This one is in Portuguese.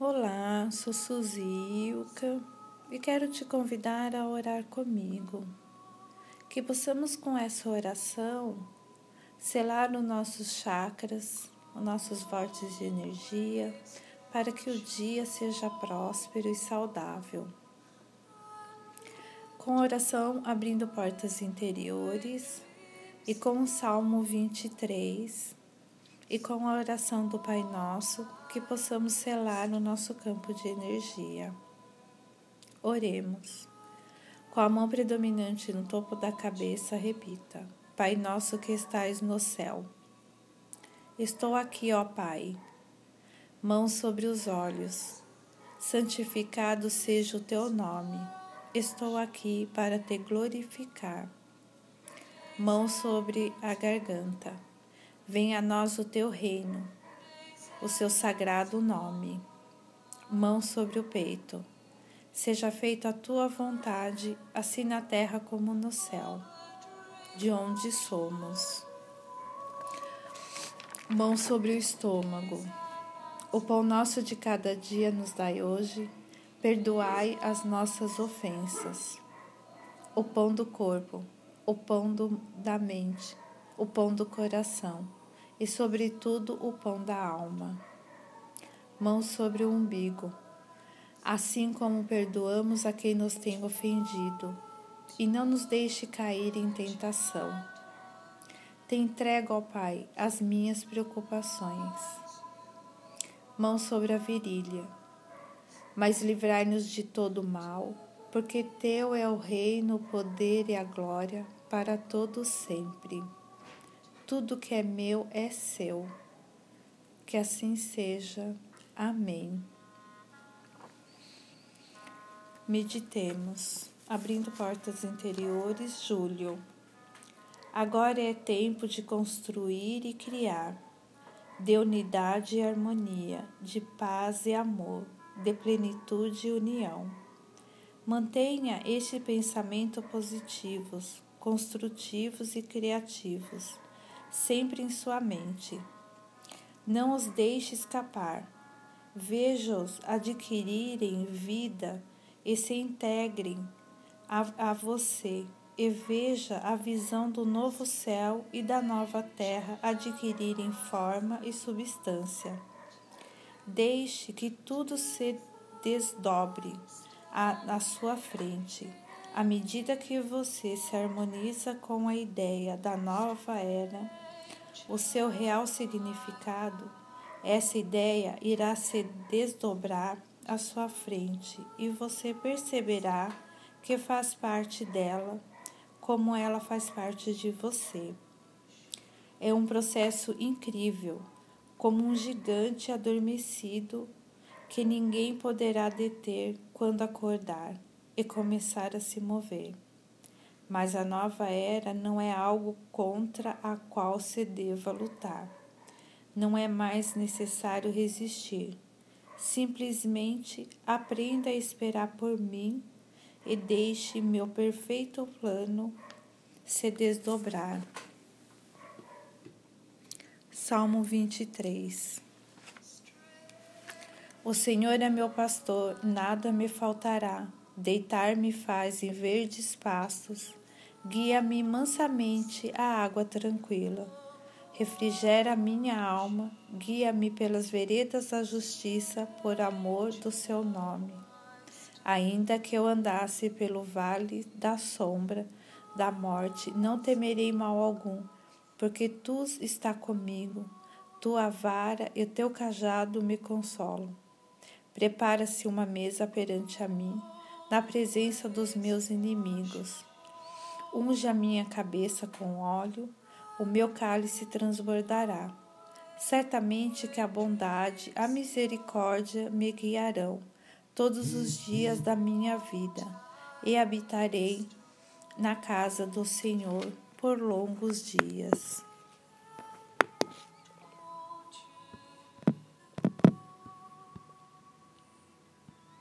Olá, sou Suzy Ilka e quero te convidar a orar comigo. Que possamos com essa oração selar os nossos chakras, os nossos vórtices de energia, para que o dia seja próspero e saudável. Com a oração abrindo portas interiores e com o Salmo 23, e com a oração do Pai Nosso, que possamos selar no nosso campo de energia. Oremos. Com a mão predominante no topo da cabeça, repita: Pai Nosso que estais no céu. Estou aqui, ó Pai. Mão sobre os olhos. Santificado seja o teu nome. Estou aqui para te glorificar. Mão sobre a garganta. Venha a nós o teu reino, o seu sagrado nome. Mão sobre o peito. Seja feita a tua vontade, assim na terra como no céu, de onde somos. Mão sobre o estômago. O pão nosso de cada dia nos dai hoje. Perdoai as nossas ofensas. O pão do corpo, o pão da mente, o pão do coração. E, sobretudo, o pão da alma. Mão sobre o umbigo, assim como perdoamos a quem nos tem ofendido, e não nos deixe cair em tentação. Te entrego, ó Pai, as minhas preocupações. Mão sobre a virilha, mas livrai-nos de todo mal, porque teu é o reino, o poder e a glória para todo sempre. Tudo que é meu é seu. Que assim seja. Amém. Meditemos. Abrindo portas interiores, Júlio. Agora é tempo de construir e criar, de unidade e harmonia, de paz e amor, de plenitude e união. Mantenha este pensamento positivos, construtivos e criativos sempre em sua mente. Não os deixe escapar. Veja-os adquirirem vida e se integrem a você, e veja a visão do novo céu e da nova terra adquirirem forma e substância. Deixe que tudo se desdobre à sua frente, à medida que você se harmoniza com a ideia da nova era, o seu real significado, essa ideia irá se desdobrar à sua frente e você perceberá que faz parte dela, como ela faz parte de você. É um processo incrível, como um gigante adormecido que ninguém poderá deter quando acordar e começar a se mover. Mas a nova era não é algo contra a qual se deva lutar. Não é mais necessário resistir. Simplesmente aprenda a esperar por mim e deixe meu perfeito plano se desdobrar. Salmo 23. O Senhor é meu pastor, nada me faltará. Deitar-me faz em verdes pastos, guia-me mansamente à água tranquila. Refrigera minha alma, guia-me pelas veredas da justiça, por amor do seu nome. Ainda que eu andasse pelo vale da sombra da morte, não temerei mal algum, porque tu está comigo, tua vara e teu cajado me consolam. Prepara-se uma mesa perante a mim, na presença dos meus inimigos. Unge a minha cabeça com óleo, o meu cálice transbordará. Certamente que a bondade, a misericórdia me guiarão todos os dias da minha vida, e habitarei na casa do Senhor por longos dias.